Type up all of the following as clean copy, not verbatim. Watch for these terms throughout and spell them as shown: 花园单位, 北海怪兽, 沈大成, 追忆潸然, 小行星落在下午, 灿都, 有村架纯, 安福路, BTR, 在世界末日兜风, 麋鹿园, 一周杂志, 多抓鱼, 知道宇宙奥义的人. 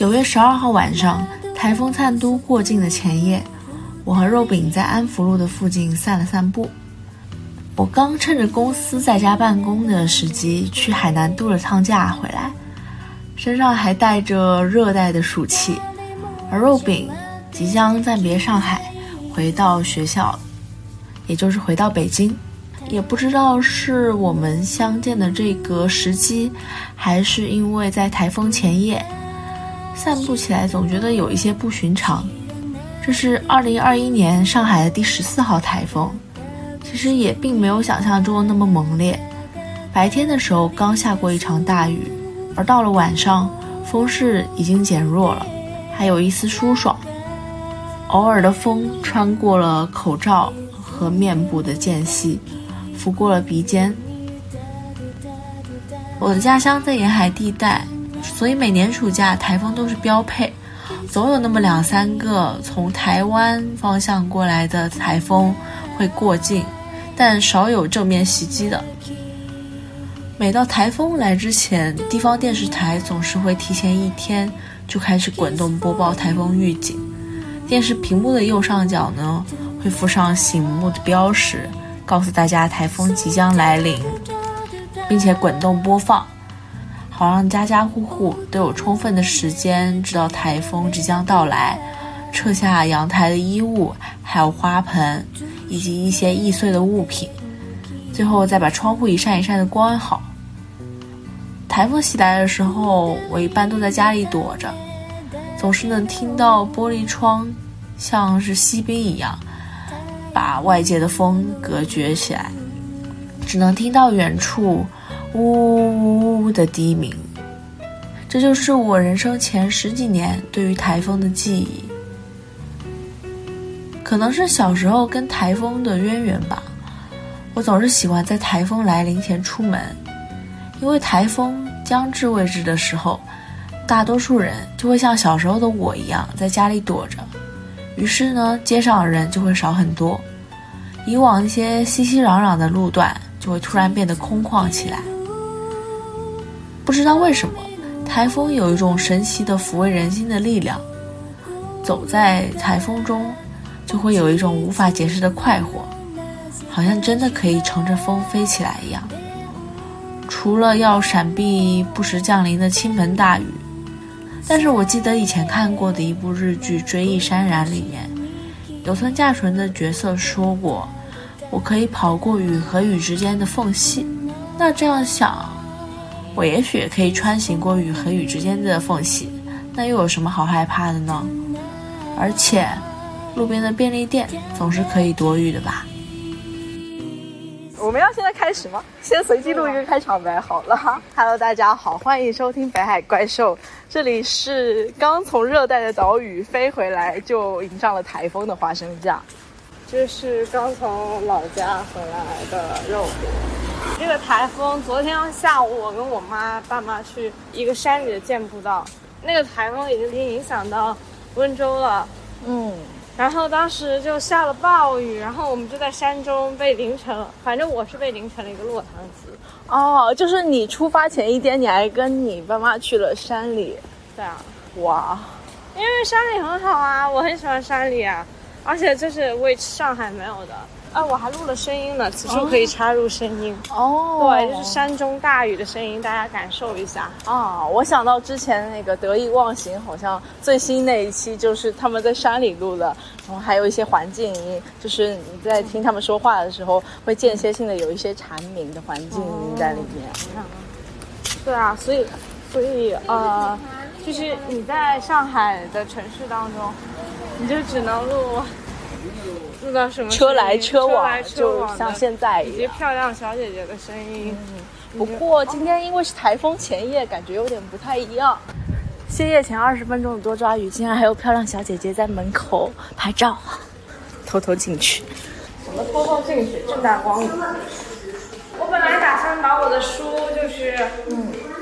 9月12号晚上，台风灿都过境的前夜，我和肉饼在安福路的附近散了散步。我刚趁着公司在家办公的时机去海南度了趟假回来，身上还带着热带的暑气，而肉饼即将暂别上海，回到学校，也就是回到北京。也不知道是我们相见的这个时机，还是因为在台风前夜散步起来总觉得有一些不寻常。这是2021年上海的第14号台风，其实也并没有想象中的那么猛烈，白天的时候刚下过一场大雨，而到了晚上风势已经减弱了，还有一丝舒爽，偶尔的风穿过了口罩和面部的间隙，拂过了鼻尖。我的家乡在沿海地带，所以每年暑假台风都是标配，总有那么2-3个从台湾方向过来的台风会过境，但少有正面袭击的。每到台风来之前，地方电视台总是会提前1天就开始滚动播报台风预警，电视屏幕的右上角呢会附上醒目的标识，告诉大家台风即将来临，并且滚动播放，好让家家户户都有充分的时间知道台风即将到来，撤下阳台的衣物，还有花盆以及一些易碎的物品，最后再把窗户一扇一扇的关好。台风袭来的时候，我一般都在家里躲着，总是能听到玻璃窗像是锡兵一样把外界的风隔绝起来，只能听到远处呜呜呜的低鸣。这就是我人生前10几年对于台风的记忆，可能是小时候跟台风的渊源吧。我总是喜欢在台风来临前出门，因为台风将至未至的时候，大多数人就会像小时候的我一样在家里躲着，于是呢，街上人就会少很多，以往那些熙熙攘攘的路段就会突然变得空旷起来。不知道为什么，台风有一种神奇的抚慰人心的力量，走在台风中就会有一种无法解释的快活，好像真的可以乘着风飞起来一样。除了要闪避不时降临的倾盆大雨，但是我记得以前看过的一部日剧《追忆潸然》里面，有村架纯的角色说过，我可以跑过雨和雨之间的缝隙。那这样想，我也许也可以穿行过雨和雨之间的缝隙，那又有什么好害怕的呢？而且路边的便利店总是可以躲雨的吧。我们要现在开始吗？先随机录一个开场白好了。Hello， 大家好，欢迎收听北海怪兽，这里是刚从热带的岛屿飞回来就迎上了台风的花生酱，这是刚从老家回来的肉饼。这个台风昨天下午我跟我妈爸妈去一个山里的健步道，那个台风已经影响到温州了，然后当时就下了暴雨，然后我们就在山中被淋成了，反正我是被淋成了一个落汤鸡。哦，就是你出发前1天你还跟你爸妈去了山里？对啊。哇，因为山里很好啊，我很喜欢山里啊，而且这是我上海没有的。我还录了声音呢，此处可以插入声音。哦，对，就是山中大雨的声音，大家感受一下。啊，我想到之前那个得意忘形，好像最新那一期就是他们在山里录的，然后还有一些环境音，就是你在听他们说话的时候，会间歇性的有一些蝉鸣的环境音在里面。对啊，所以就是你在上海的城市当中，你就只能录到什么车来车往，就像现在一样漂亮小姐姐的声音。不过今天因为是台风前夜，感觉有点不太一样。歇业前20分钟的多抓鱼，竟然还有漂亮小姐姐在门口拍照，偷进去。什么偷进去？正大光明。我本来打算把我的书就是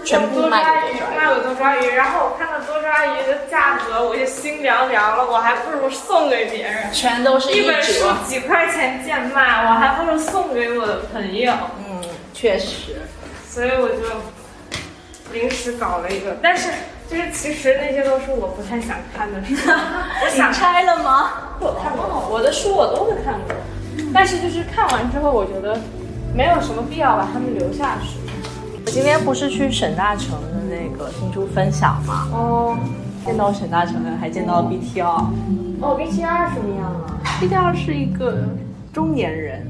全部卖给多抓鱼，然后我看到多抓鱼的价格，我就心凉凉了，我还不如送给别人。全都是一本书几块钱贱卖，我还不如送给我的朋友。确实。所以我就临时搞了一个，但是就是其实那些都是我不太想看的书。我想拆了吗？我看过，我的书我都会看过，但是就是看完之后，我觉得没有什么必要把它们留下去。我今天不是去沈大成的那个听书分享嘛？哦，见到沈大成，还见到 BTR。哦 ，BTR 什么样啊 ？BTR 是一个中年人。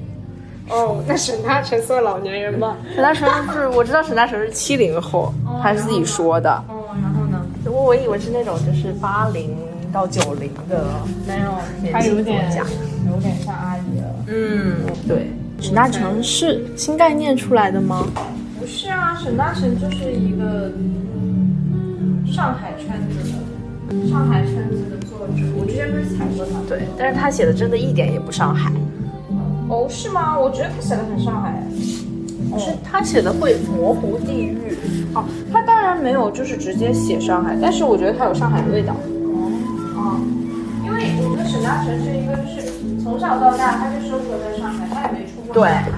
哦，那沈大成算老年人吧？沈大成是，我知道沈大成是70后，他是自己说的。哦，然后呢？我以为是那种就是80到90的，没有，他有点像阿姨了。嗯，对。沈大成是新概念出来的吗？不是啊，沈大成就是一个上海圈子的作者。我之前不是采过他？对，但是他写的真的一点也不上海。哦，是吗？我觉得他写的很上海，就是他写的会模糊地域。哦，他当然没有就是直接写上海，但是我觉得他有上海的味道。哦，因为我觉得沈大成是一个就是从小到大他就生活在上海，他也没出过上海，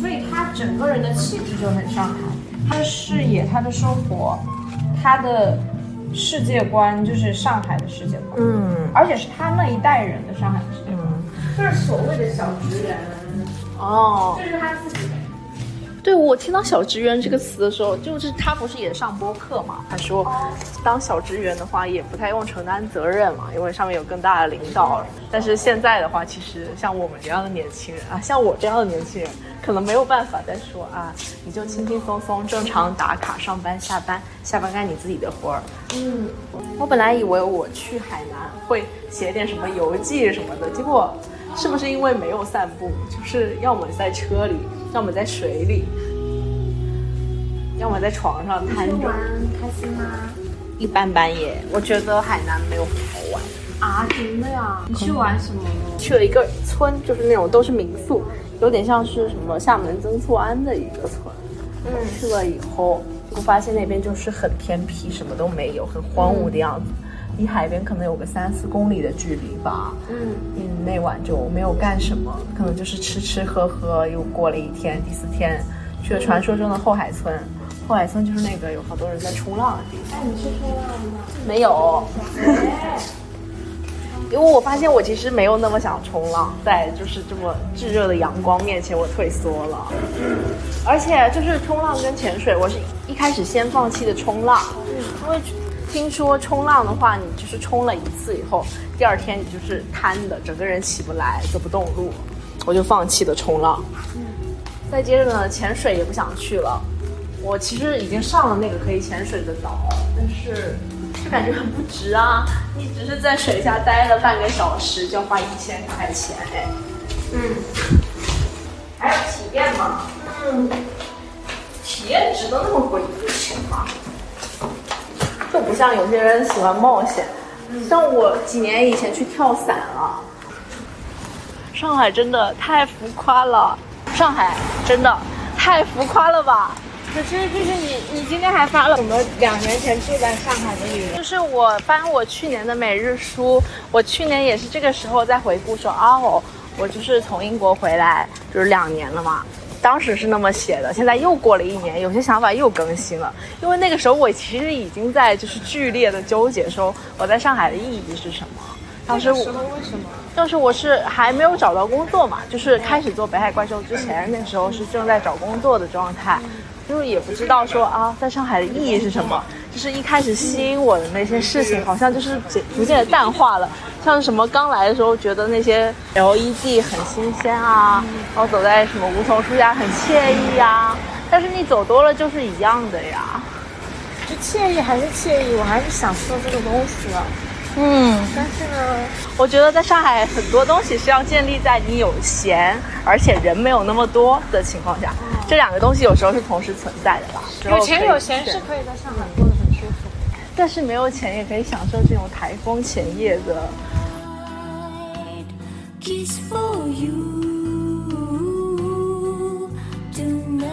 所以他整个人的气质就很上海，他的视野、他的生活、他的世界观就是上海的世界观。嗯，而且是他那一代人的上海世界观。就是所谓的小职员哦，就是他自己的。对，我听到小职员这个词的时候，就是他不是也上播客嘛，他说当小职员的话也不太用承担责任嘛，因为上面有更大的领导。但是现在的话，其实像我们这样的年轻人啊，像我这样的年轻人可能没有办法再说啊，你就轻轻松松正常打卡上班下班，下班干你自己的活儿。嗯，我本来以为我去海南会写点什么游记什么的，结果是不是因为没有散步，就是要么在车里，要么在水里，要么在床上瘫着。开心吗？一般般耶，我觉得海南没有很好玩啊。真的呀？你去玩什么？去了一个村，就是那种都是民宿，有点像是什么厦门曾厝垵的一个村。嗯，去了以后我发现那边就是很偏僻，什么都没有，很荒芜的样子。离海边可能有个3-4公里的距离吧。嗯，那晚就没有干什么，可能就是吃吃喝喝，又过了一天。第4天去了传说中的后海村。后海村就是那个有好多人在冲浪的地方。哎，你去冲浪吗？没有。因为我发现我其实没有那么想冲浪，在就是这么炙热的阳光面前我退缩了。而且就是冲浪跟潜水，我是一开始先放弃的冲浪。因为听说冲浪的话，你就是冲了1次以后，第2天你就是瘫的，整个人起不来，走不动路，我就放弃了冲浪。再接着呢，潜水也不想去了。我其实已经上了那个可以潜水的岛，但是就感觉很不值啊！你只是在水下待了半个小时，就要花1000块钱哎。嗯。还有体验吗？嗯。体验值得那么贵的钱吗？就不像有些人喜欢冒险，像我几年以前去跳伞了。上海真的太浮夸了，上海真的太浮夸了吧？可是就是你今天还发了我们2年前住在上海的旅游，就是我翻我去年的每日书，我去年也是这个时候在回顾说哦，我就是从英国回来就是2年了嘛。当时是那么写的，现在又过了1年，有些想法又更新了。因为那个时候我其实已经在就是剧烈的纠结说我在上海的意义是什么。当时我为什么？当时我是还没有找到工作嘛，就是开始做北海怪兽之前，那个时候是正在找工作的状态，就是也不知道说啊在上海的意义是什么。就是一开始吸引我的那些事情好像就是逐渐的淡化了，像什么刚来的时候觉得那些 LED 很新鲜啊，然后走在什么梧桐树下很惬意啊，但是你走多了就是一样的呀。就惬意还是惬意，我还是享受这个东西了。但是呢，我觉得在上海很多东西是要建立在你有闲而且人没有那么多的情况下，这两个东西有时候是同时存在的吧。有钱有闲是可以在上海过的很舒服，但是没有钱也可以享受这种台风前夜的。Kiss for you tonight,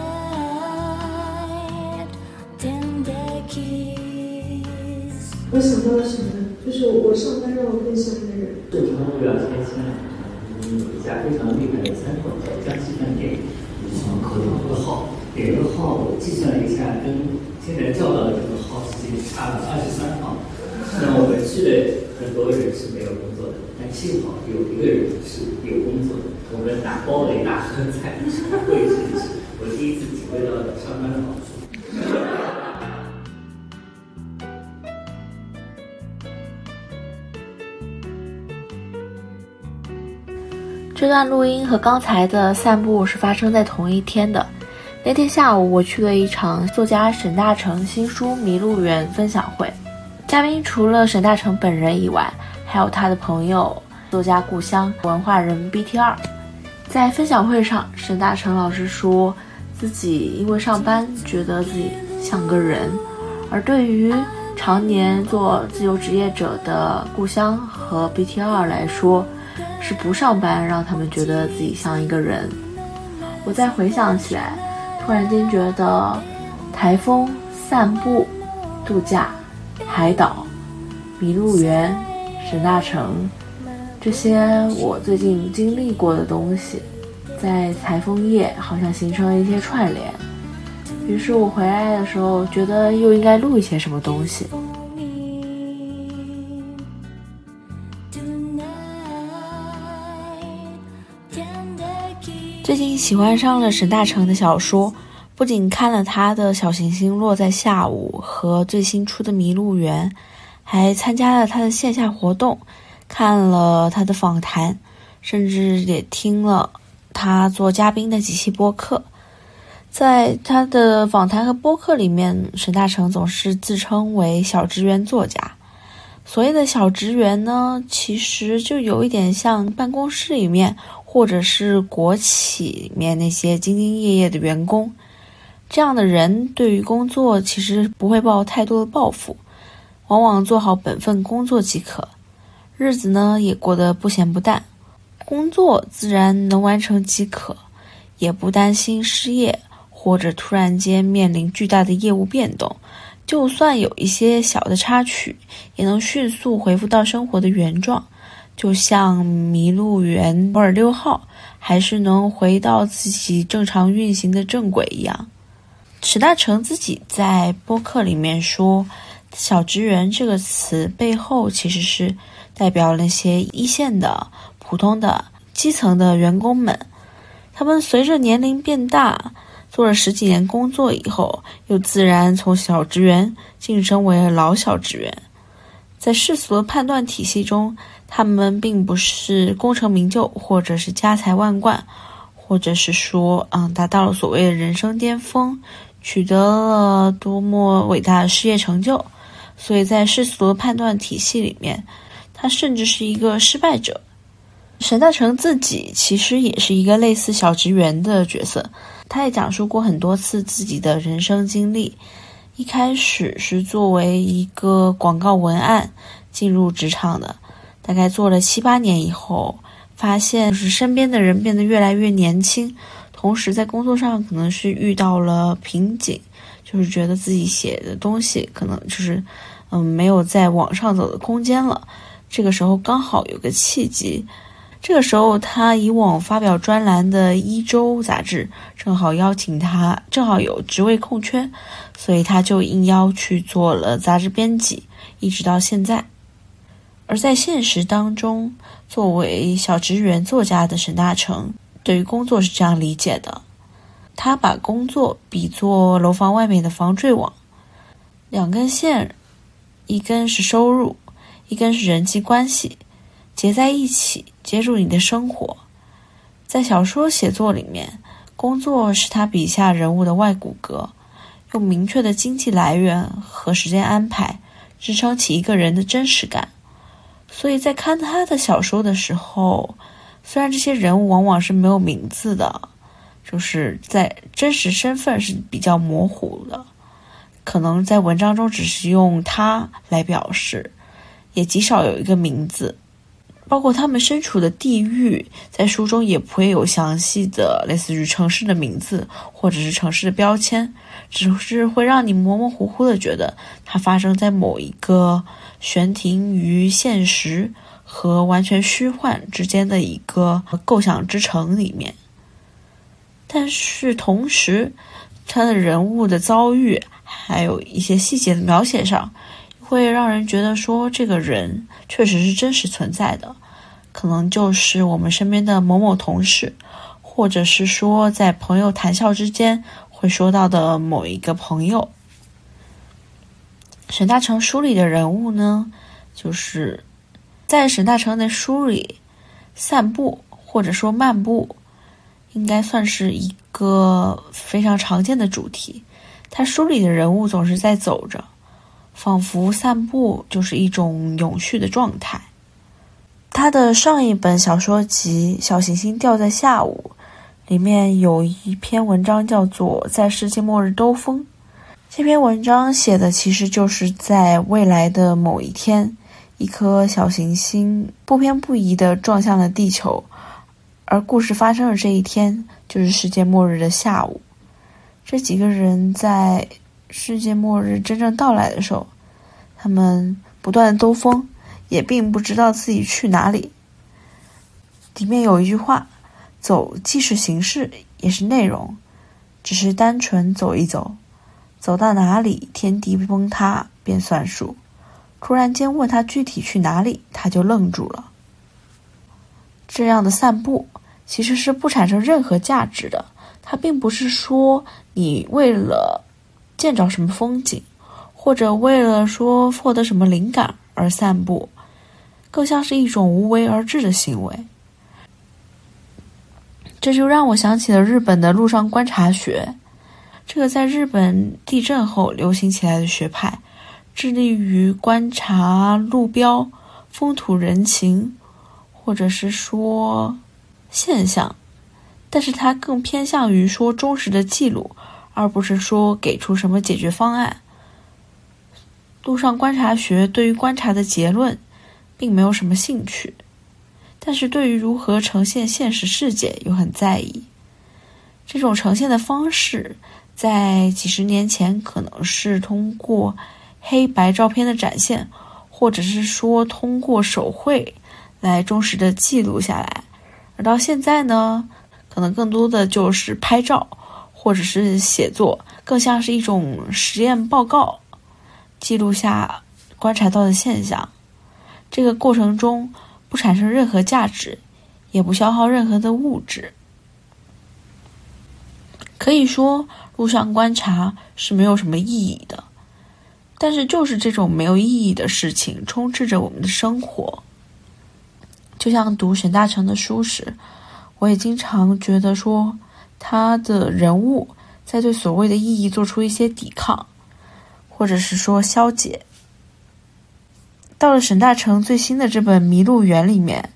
tender kiss。 我想到了什么？就是我上班让我更像那个人。正常表现下，有一家非常厉害的餐馆叫江西饭店，我们口头和号，每个号我计算了一下，跟现在叫到的这个号是这个差了23号。那我们去了很多人是没有工作的，但幸好有一个人是有工作的。我们打包了一大盒菜，会是我第一次体会到上班的好处。这段录音和刚才的散步是发生在同一天的。那天下午，我去了一场作家沈大成新书《麋鹿园》分享会，嘉宾除了沈大成本人以外，还有他的朋友、作家故乡文化人 BTR。在分享会上，沈大成老师说自己因为上班觉得自己像个人，而对于常年做自由职业者的故乡和 BTR 来说，是不上班让他们觉得自己像一个人。我再回想起来，突然间觉得台风、散步、度假、海岛、麋鹿园、沈大成，这些我最近经历过的东西在台风夜好像形成了一些串联。于是我回来的时候觉得又应该录一些什么东西。最近喜欢上了沈大成的小说，不仅看了他的《小行星落在下午》和最新出的《麋鹿园》，还参加了他的线下活动，看了他的访谈，甚至也听了他做嘉宾的几期播客。在他的访谈和播客里面，沈大成总是自称为小职员作家。所谓的小职员呢，其实就有一点像办公室里面或者是国企里面那些兢兢业业的员工，这样的人对于工作其实不会抱太多的抱负，往往做好本分工作即可，日子呢也过得不咸不淡，工作自然能完成即可，也不担心失业或者突然间面临巨大的业务变动，就算有一些小的插曲，也能迅速恢复到生活的原状。就像麋鹿园26号还是能回到自己正常运行的正轨一样。沈大成自己在播客里面说，小职员这个词背后其实是代表那些一线的普通的基层的员工们，他们随着年龄变大，做了十几年工作以后，又自然从小职员晋升为老小职员。在世俗的判断体系中，他们并不是功成名就，或者是家财万贯，或者是说达到了所谓的人生巅峰，取得了多么伟大的事业成就。所以在世俗的判断体系里面，他甚至是一个失败者。沈大成自己其实也是一个类似小职员的角色，他也讲述过很多次自己的人生经历。一开始是作为一个广告文案进入职场的，大概做了7-8年以后，发现是身边的人变得越来越年轻，同时在工作上可能是遇到了瓶颈，就是觉得自己写的东西可能就是没有再往上走的空间了。这个时候刚好有个契机，这个时候他以往发表专栏的一周杂志正好邀请他，正好有职位空缺，所以他就应邀去做了杂志编辑，一直到现在。而在现实当中，作为小职员作家的沈大成对于工作是这样理解的，他把工作比作楼房外面的防坠网，2根线，一根是收入，一根是人际关系，结在一起接住你的生活。在小说写作里面，工作是他笔下人物的外骨骼，用明确的经济来源和时间安排支撑起一个人的真实感。所以在看他的小说的时候，虽然这些人物往往是没有名字的，就是在真实身份是比较模糊的，可能在文章中只是用他来表示，也极少有一个名字，包括他们身处的地域，在书中也不会有详细的类似于城市的名字或者是城市的标签，只是会让你模模糊糊的觉得它发生在某一个悬停于现实和完全虚幻之间的一个构想之城里面。但是同时，他的人物的遭遇还有一些细节的描写上，会让人觉得说这个人确实是真实存在的，可能就是我们身边的某某同事，或者是说在朋友谈笑之间会说到的某一个朋友。沈大成书里的人物呢，就是在沈大成的书里散步或者说漫步应该算是一个非常常见的主题，他书里的人物总是在走着，仿佛散步就是一种永续的状态。他的上一本小说集《小行星掉在下午》里面有一篇文章叫做《在世界末日兜风》，这篇文章写的其实就是在未来的某一天，一颗小行星不偏不倚地撞向了地球，而故事发生的这一天就是世界末日的下午。这几个人在世界末日真正到来的时候，他们不断的兜风，也并不知道自己去哪里。里面有一句话，走既是形式也是内容，只是单纯走一走，走到哪里天地崩塌便算数。突然间问他具体去哪里，他就愣住了。这样的散步其实是不产生任何价值的，它并不是说你为了见着什么风景，或者为了说获得什么灵感而散步，更像是一种无为而治的行为。这就让我想起了日本的路上观察学，这个在日本地震后流行起来的学派，致力于观察路标、风土人情，或者是说现象，但是它更偏向于说忠实的记录，而不是说给出什么解决方案。路上观察学对于观察的结论并没有什么兴趣，但是对于如何呈现现实世界又很在意。这种呈现的方式在几十年前可能是通过黑白照片的展现，或者是说通过手绘来忠实的记录下来，而到现在呢，可能更多的就是拍照或者是写作，更像是一种实验报告，记录下观察到的现象。这个过程中不产生任何价值，也不消耗任何的物质。可以说路上观察是没有什么意义的，但是就是这种没有意义的事情充斥着我们的生活。就像读沈大成的书时，我也经常觉得说他的人物在对所谓的意义做出一些抵抗，或者是说消解。到了沈大成最新的这本《麋鹿园》里面，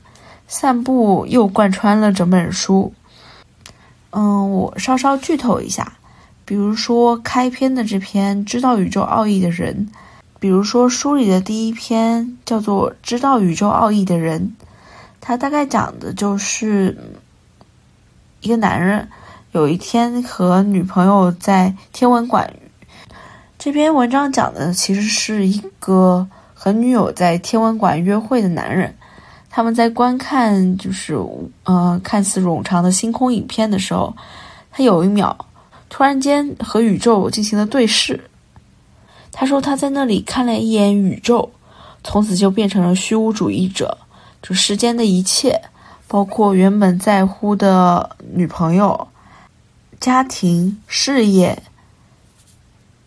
散步又贯穿了整本书。我稍稍剧透一下，比如说开篇的这篇《知道宇宙奥义的人》，比如说书里的第一篇叫做《知道宇宙奥义的人》，他大概讲的就是一个男人有一天和女朋友在天文馆。这篇文章讲的其实是一个和女友在天文馆约会的男人，他们在观看就是看似冗长的星空影片的时候，他有一秒突然间和宇宙进行了对视。他说他在那里看了一眼宇宙，从此就变成了虚无主义者，就世间的一切，包括原本在乎的女朋友、家庭、事业，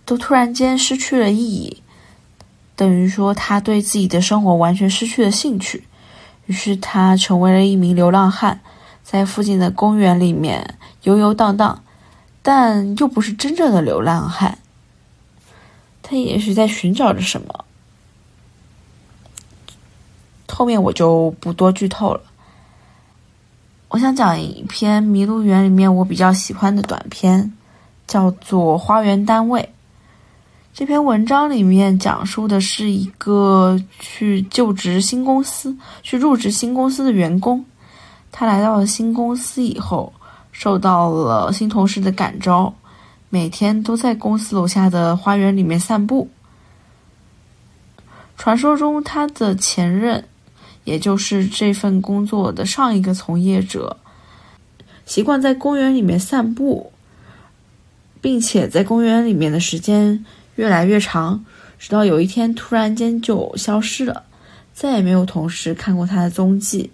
都突然间失去了意义，等于说他对自己的生活完全失去了兴趣。于是他成为了一名流浪汉，在附近的公园里面游游荡荡，但又不是真正的流浪汉。他也许在寻找着什么。后面我就不多剧透了。我想讲一篇《麋鹿园》里面我比较喜欢的短篇，叫做《花园单位》。这篇文章里面讲述的是一个去入职新公司的员工，他来到了新公司以后，受到了新同事的感召，每天都在公司楼下的花园里面散步。传说中他的前任，也就是这份工作的上一个从业者，习惯在公园里面散步，并且在公园里面的时间越来越长，直到有一天突然间就消失了，再也没有同事看过他的踪迹。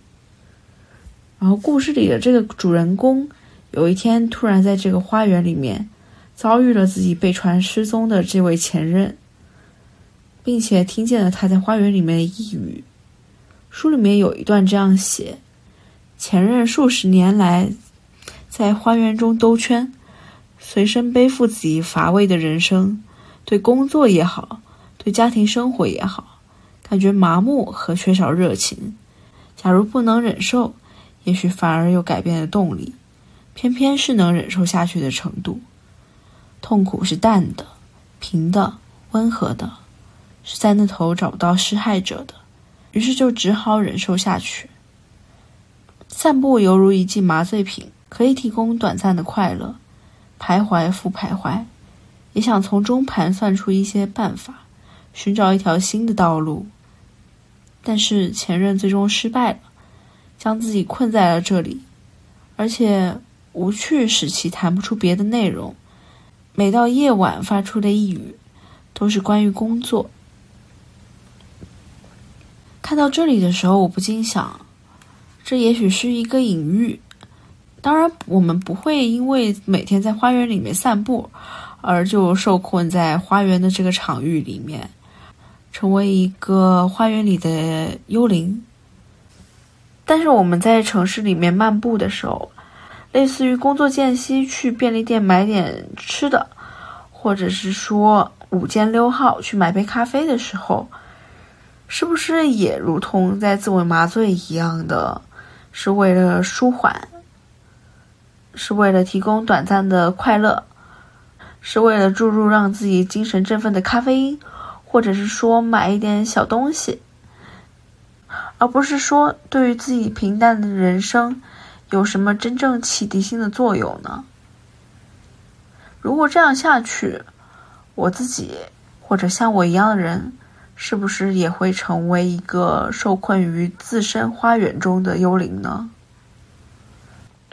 然后故事里的这个主人公有一天突然在这个花园里面遭遇了自己被传失踪的这位前任，并且听见了他在花园里面的呓语。书里面有一段这样写，前任数十年来在花园中兜圈，随身背负自己乏味的人生，对工作也好，对家庭生活也好，感觉麻木和缺少热情。假如不能忍受，也许反而有改变的动力，偏偏是能忍受下去的程度。痛苦是淡的、平的、温和的，是在那头找不到施害者的，于是就只好忍受下去。散步犹如一剂麻醉品，可以提供短暂的快乐，徘徊复徘徊，也想从中盘算出一些办法，寻找一条新的道路。但是前任最终失败了，将自己困在了这里，而且无趣使其谈不出别的内容。每到夜晚发出的呓语都是关于工作。看到这里的时候，我不禁想，这也许是一个隐喻。当然我们不会因为每天在花园里面散步而就受困在花园的这个场域里面，成为一个花园里的幽灵。但是我们在城市里面漫步的时候，类似于工作间隙去便利店买点吃的，或者是说5间6号去买杯咖啡的时候，是不是也如同在自我麻醉一样的，是为了舒缓，是为了提供短暂的快乐，是为了注入让自己精神振奋的咖啡因，或者是说买一点小东西，而不是说对于自己平淡的人生有什么真正启迪性的作用呢？如果这样下去，我自己或者像我一样的人，是不是也会成为一个受困于自身花园中的幽灵呢？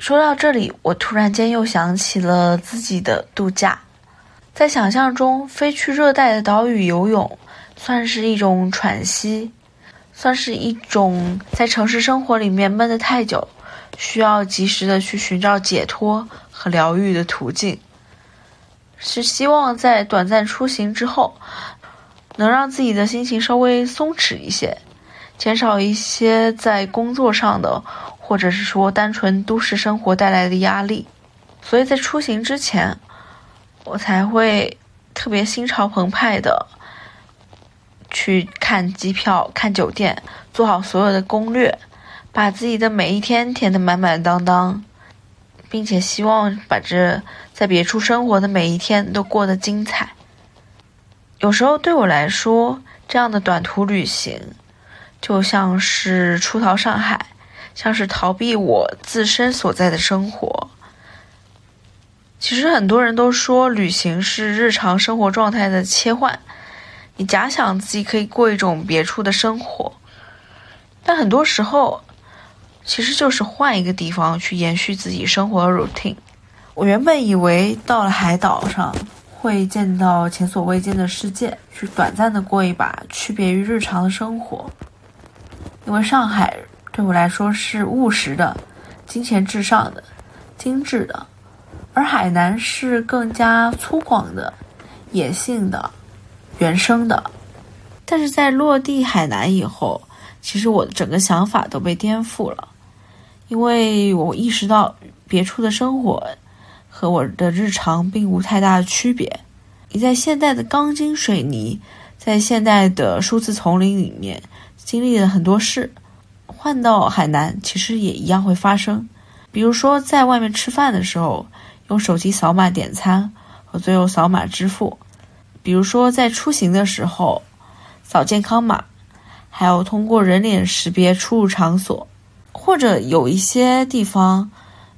说到这里，我突然间又想起了自己的度假。在想象中，飞去热带的岛屿游泳，算是一种喘息，算是一种在城市生活里面闷得太久，需要及时的去寻找解脱和疗愈的途径。是希望在短暂出行之后，能让自己的心情稍微松弛一些，减少一些在工作上的或者是说单纯都市生活带来的压力。所以在出行之前，我才会特别心潮澎湃的去看机票、看酒店，做好所有的攻略，把自己的每一天填得满满当当，并且希望把这在别处生活的每一天都过得精彩。有时候对我来说，这样的短途旅行就像是出逃上海，像是逃避我自身所在的生活。其实很多人都说旅行是日常生活状态的切换，你假想自己可以过一种别处的生活，但很多时候其实就是换一个地方去延续自己生活的 routine。 我原本以为到了海岛上会见到前所未见的世界，去短暂的过一把区别于日常的生活，因为上海对我来说是务实的、金钱至上的、精致的，而海南是更加粗犷的、野性的、原生的。但是在落地海南以后，其实我的整个想法都被颠覆了，因为我意识到别处的生活和我的日常并无太大的区别。你在现代的钢筋水泥，在现代的数字丛林里面经历了很多事，换到海南其实也一样会发生。比如说在外面吃饭的时候，用手机扫码点餐和最后扫码支付，比如说在出行的时候扫健康码，还有通过人脸识别出入场所，或者有一些地方，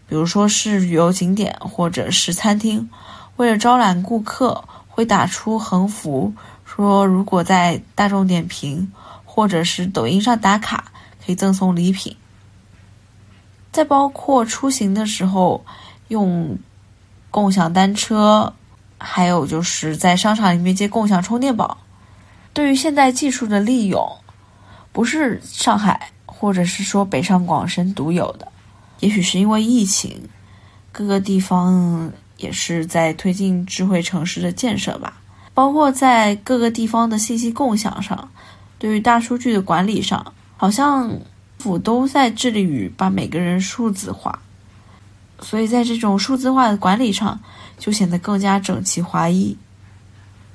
比如说是旅游景点或者是餐厅，为了招揽顾客会打出横幅，说如果在大众点评或者是抖音上打卡可以赠送礼品。再包括出行的时候用共享单车还有就是在商场里面接共享充电宝。对于现代技术的利用，不是上海或者是说北上广深独有的，也许是因为疫情，各个地方也是在推进智慧城市的建设吧，包括在各个地方的信息共享上，对于大数据的管理上，好像政府都在致力于把每个人数字化，所以在这种数字化的管理上就显得更加整齐划一。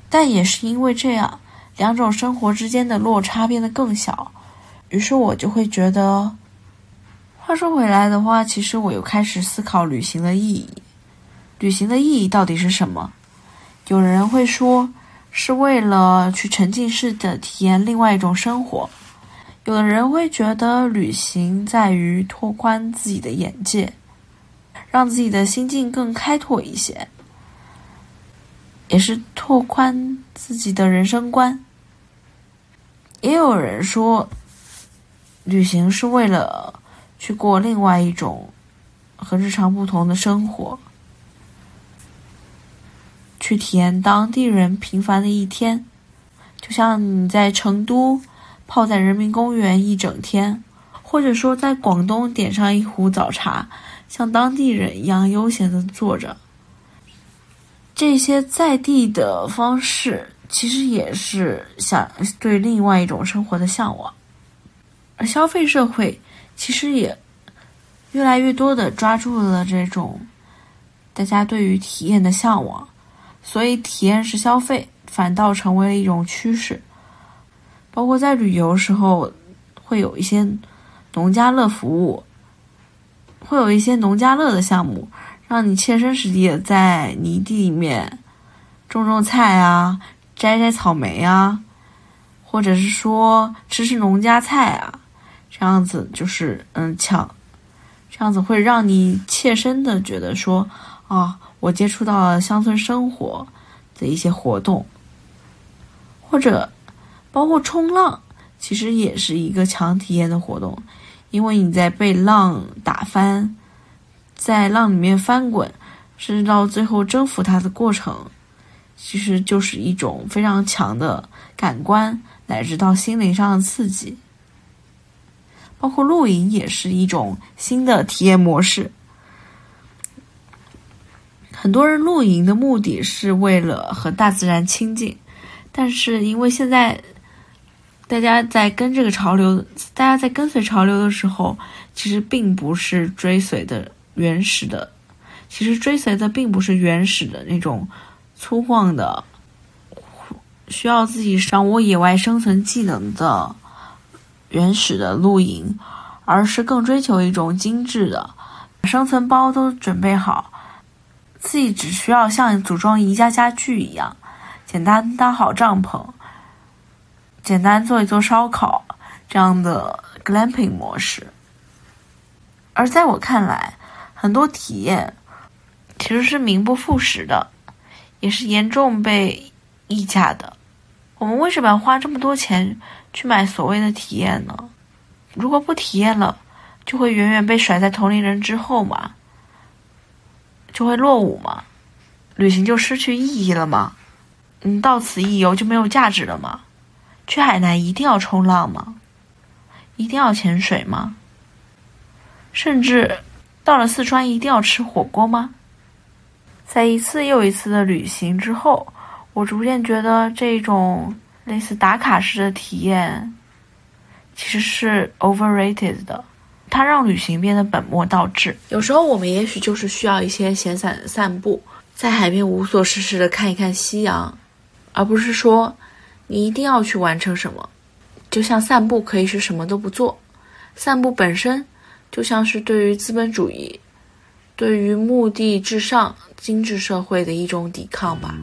但也是因为这样，两种生活之间的落差变得更小，于是我就会觉得，话说回来的话，其实我又开始思考旅行的意义。旅行的意义到底是什么？有人会说是为了去沉浸式的体验另外一种生活，有的人会觉得旅行在于拓宽自己的眼界，让自己的心境更开拓一些，也是拓宽自己的人生观。也有人说旅行是为了去过另外一种和日常不同的生活，去体验当地人平凡的一天，就像你在成都泡在人民公园一整天，或者说在广东点上一壶早茶，像当地人一样悠闲地坐着。这些在地的方式其实也是想对另外一种生活的向往，而消费社会其实也越来越多地抓住了这种大家对于体验的向往，所以体验式消费反倒成为了一种趋势。包括在旅游时候会有一些农家乐服务，会有一些农家乐的项目，让你切身实地的在泥地里面种菜啊，摘草莓啊，或者是说吃农家菜啊，这样子就是这样子会让你切身的觉得说，啊，我接触到了乡村生活的一些活动。或者包括冲浪，其实也是一个强体验的活动，因为你在被浪打翻，在浪里面翻滚，甚至到最后征服它的过程，其实就是一种非常强的感官乃至到心灵上的刺激。包括露营也是一种新的体验模式，很多人露营的目的是为了和大自然亲近，但是因为现在大家在跟随潮流的时候，其实并不是追随的原始的，其实追随的并不是原始的那种粗犷的需要自己掌握野外生存技能的原始的露营，而是更追求一种精致的，把生存包都准备好，自己只需要像组装宜家家具一样简单搭好帐篷，简单做一做烧烤，这样的 glamping 模式。而在我看来，很多体验其实是名不副实的，也是严重被溢价的。我们为什么要花这么多钱去买所谓的体验呢？如果不体验了，就会远远被甩在同龄人之后嘛，就会落伍嘛，旅行就失去意义了嘛，到此一游就没有价值了嘛，去海南一定要冲浪吗？一定要潜水吗？甚至到了四川一定要吃火锅吗？在一次又一次的旅行之后，我逐渐觉得这种类似打卡式的体验其实是 overrated 的，它让旅行变得本末倒置。有时候我们也许就是需要一些闲散的散步，在海边无所事事的看一看夕阳，而不是说你一定要去完成什么。就像散步可以是什么都不做，散步本身就像是对于资本主义，对于目的至上精致社会的一种抵抗吧。